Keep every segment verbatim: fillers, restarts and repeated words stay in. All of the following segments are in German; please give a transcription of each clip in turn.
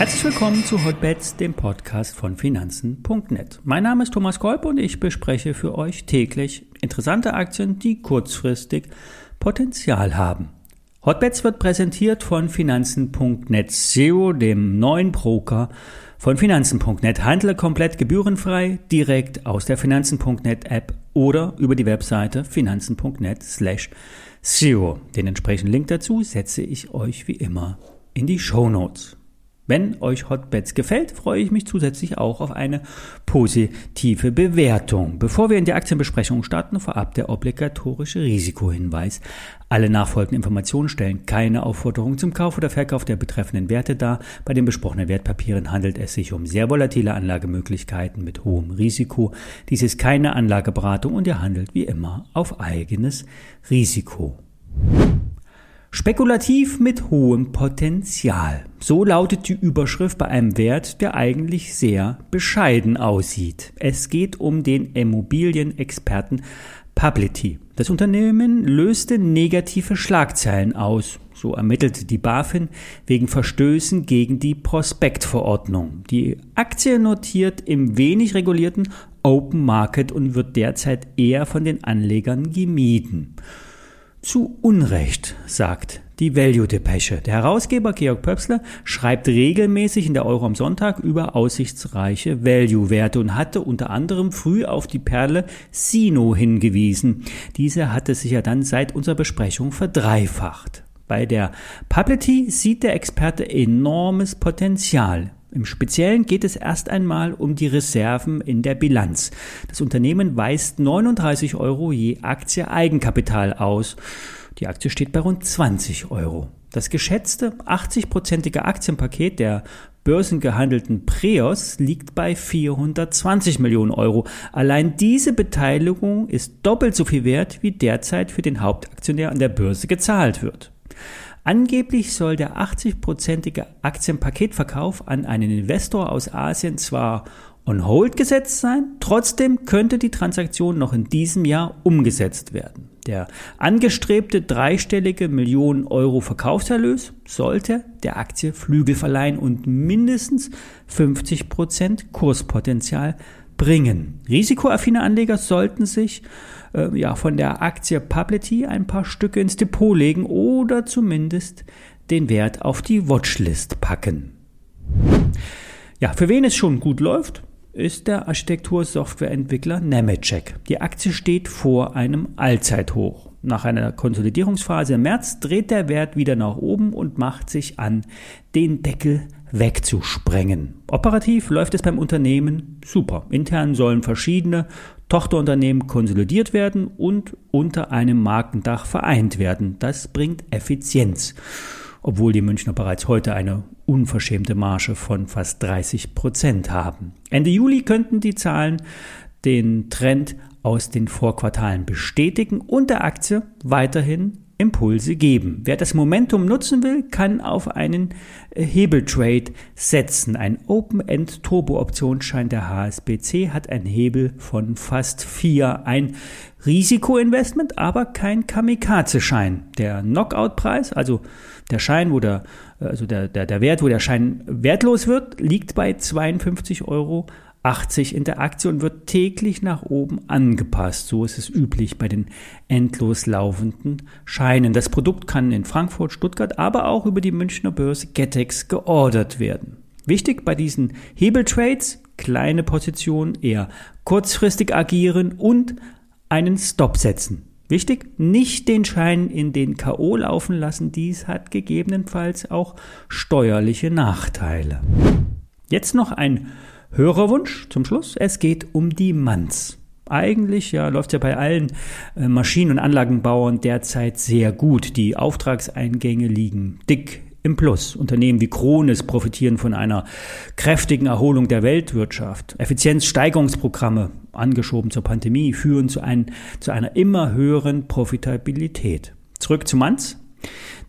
Herzlich willkommen zu HotBets, dem Podcast von Finanzen punkt net. Mein Name ist Thomas Kolb und ich bespreche für euch täglich interessante Aktien, die kurzfristig Potenzial haben. HotBets wird präsentiert von Finanzen punkt net Zero, dem neuen Broker von Finanzen punkt net. Handle komplett gebührenfrei, direkt aus der Finanzen punkt net App oder über die Webseite Finanzen punkt net slash Zero. Den entsprechenden Link dazu setze ich euch wie immer in die Shownotes. Wenn euch HotBets gefällt, freue ich mich zusätzlich auch auf eine positive Bewertung. Bevor wir in die Aktienbesprechung starten, vorab der obligatorische Risikohinweis. Alle nachfolgenden Informationen stellen keine Aufforderung zum Kauf oder Verkauf der betreffenden Werte dar. Bei den besprochenen Wertpapieren handelt es sich um sehr volatile Anlagemöglichkeiten mit hohem Risiko. Dies ist keine Anlageberatung und ihr handelt wie immer auf eigenes Risiko. Spekulativ mit hohem Potenzial. So lautet die Überschrift bei einem Wert, der eigentlich sehr bescheiden aussieht. Es geht um den Immobilienexperten Publity. Das Unternehmen löste negative Schlagzeilen aus. So ermittelte die BaFin wegen Verstößen gegen die Prospektverordnung. Die Aktie notiert im wenig regulierten Open Market und wird derzeit eher von den Anlegern gemieden. Zu Unrecht, sagt die Value-Depesche. Der Herausgeber Georg Pöpsle schreibt regelmäßig in der Euro am Sonntag über aussichtsreiche Value-Werte und hatte unter anderem früh auf die Perle Sino hingewiesen. Diese hatte sich ja dann seit unserer Besprechung verdreifacht. Bei der Publity sieht der Experte enormes Potenzial. Im Speziellen geht es erst einmal um die Reserven in der Bilanz. Das Unternehmen weist neununddreißig Euro je Aktie Eigenkapital aus. Die Aktie steht bei rund zwanzig Euro. Das geschätzte achtzig-prozentige Aktienpaket der börsengehandelten Preos liegt bei vierhundertzwanzig Millionen Euro. Allein diese Beteiligung ist doppelt so viel wert, wie derzeit für den Hauptaktionär an der Börse gezahlt wird. Angeblich soll der achtzig-prozentige Aktienpaketverkauf an einen Investor aus Asien zwar on hold gesetzt sein, trotzdem könnte die Transaktion noch in diesem Jahr umgesetzt werden. Der angestrebte dreistellige Millionen Euro Verkaufserlös sollte der Aktie Flügel verleihen und mindestens fünfzig Prozent Kurspotenzial bringen. Risikoaffine Anleger sollten sich äh, ja, von der Aktie Publity ein paar Stücke ins Depot legen oder zumindest den Wert auf die Watchlist packen. Ja, für wen es schon gut läuft, ist der Architektursoftwareentwickler Nemetschek. Die Aktie steht vor einem Allzeithoch. Nach einer Konsolidierungsphase im März dreht der Wert wieder nach oben und macht sich an, den Deckel wegzusprengen. Operativ läuft es beim Unternehmen super. Intern sollen verschiedene Tochterunternehmen konsolidiert werden und unter einem Markendach vereint werden. Das bringt Effizienz, obwohl die Münchner bereits heute eine unverschämte Marge von fast dreißig Prozent haben. Ende Juli könnten die Zahlen den Trend aus den Vorquartalen bestätigen und der Aktie weiterhin Impulse geben. Wer das Momentum nutzen will, kann auf einen Hebeltrade setzen. Ein Open-End-Turbo-Optionsschein der H S B C hat einen Hebel von fast vier. Ein Risikoinvestment, aber kein Kamikaze-Schein. Der Knockout-Preis, also der Schein, wo der, also der, der, der Wert, wo der Schein wertlos wird, liegt bei zweiundfünfzig Euro. achtzig in der Aktie und wird täglich nach oben angepasst. So ist es üblich bei den endlos laufenden Scheinen. Das Produkt kann in Frankfurt, Stuttgart, aber auch über die Münchner Börse Getex geordert werden. Wichtig bei diesen Hebeltrades: kleine Positionen, eher kurzfristig agieren und einen Stop setzen. Wichtig, nicht den Schein in den K O laufen lassen. Dies hat gegebenenfalls auch steuerliche Nachteile. Jetzt noch ein Hörerwunsch zum Schluss, es geht um die Manz. Eigentlich ja, läuft ja bei allen äh, Maschinen- und Anlagenbauern derzeit sehr gut. Die Auftragseingänge liegen dick im Plus. Unternehmen wie Krones profitieren von einer kräftigen Erholung der Weltwirtschaft. Effizienzsteigerungsprogramme, angeschoben zur Pandemie, führen zu, ein, zu einer immer höheren Profitabilität. Zurück zu Manz.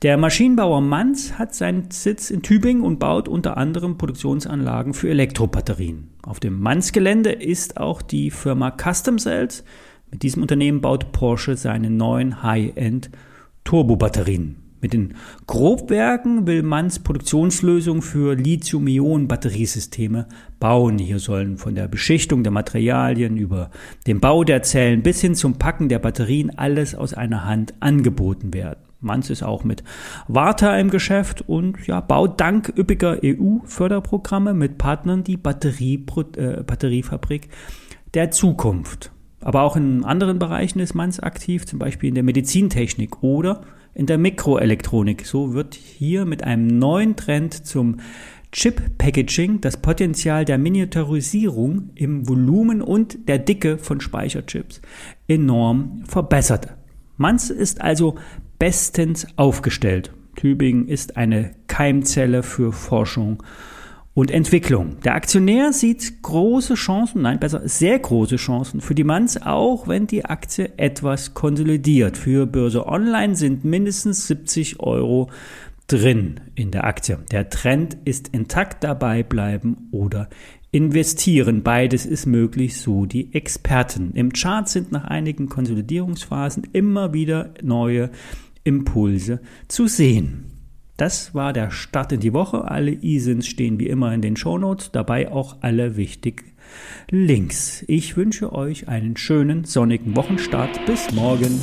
Der Maschinenbauer Manz hat seinen Sitz in Tübingen und baut unter anderem Produktionsanlagen für Elektrobatterien. Auf dem Manz-Gelände ist auch die Firma Custom Cells. Mit diesem Unternehmen baut Porsche seine neuen High-End-Turbobatterien. Mit den Grobwerken will Manz Produktionslösungen für Lithium-Ionen-Batteriesysteme bauen. Hier sollen von der Beschichtung der Materialien über den Bau der Zellen bis hin zum Packen der Batterien alles aus einer Hand angeboten werden. Manz ist auch mit Warta im Geschäft und ja, baut dank üppiger E U-Förderprogramme mit Partnern die Batterie, äh, Batteriefabrik der Zukunft. Aber auch in anderen Bereichen ist Manz aktiv, zum Beispiel in der Medizintechnik oder in der Mikroelektronik. So wird hier mit einem neuen Trend zum Chip-Packaging das Potenzial der Miniaturisierung im Volumen und der Dicke von Speicherchips enorm verbessert. Manz ist also bestens aufgestellt. Tübingen ist eine Keimzelle für Forschung und Entwicklung. Der Aktionär sieht große Chancen, nein, besser sehr große Chancen für die Manz, auch wenn die Aktie etwas konsolidiert. Für Börse Online sind mindestens siebzig Euro drin in der Aktie. Der Trend ist intakt, dabei bleiben oder investieren. Beides ist möglich, so die Experten. Im Chart sind nach einigen Konsolidierungsphasen immer wieder neue Impulse zu sehen. Das war der Start in die Woche. Alle I S Ins stehen wie immer in den Shownotes, dabei auch alle wichtigen Links. Ich wünsche euch einen schönen sonnigen Wochenstart. Bis morgen.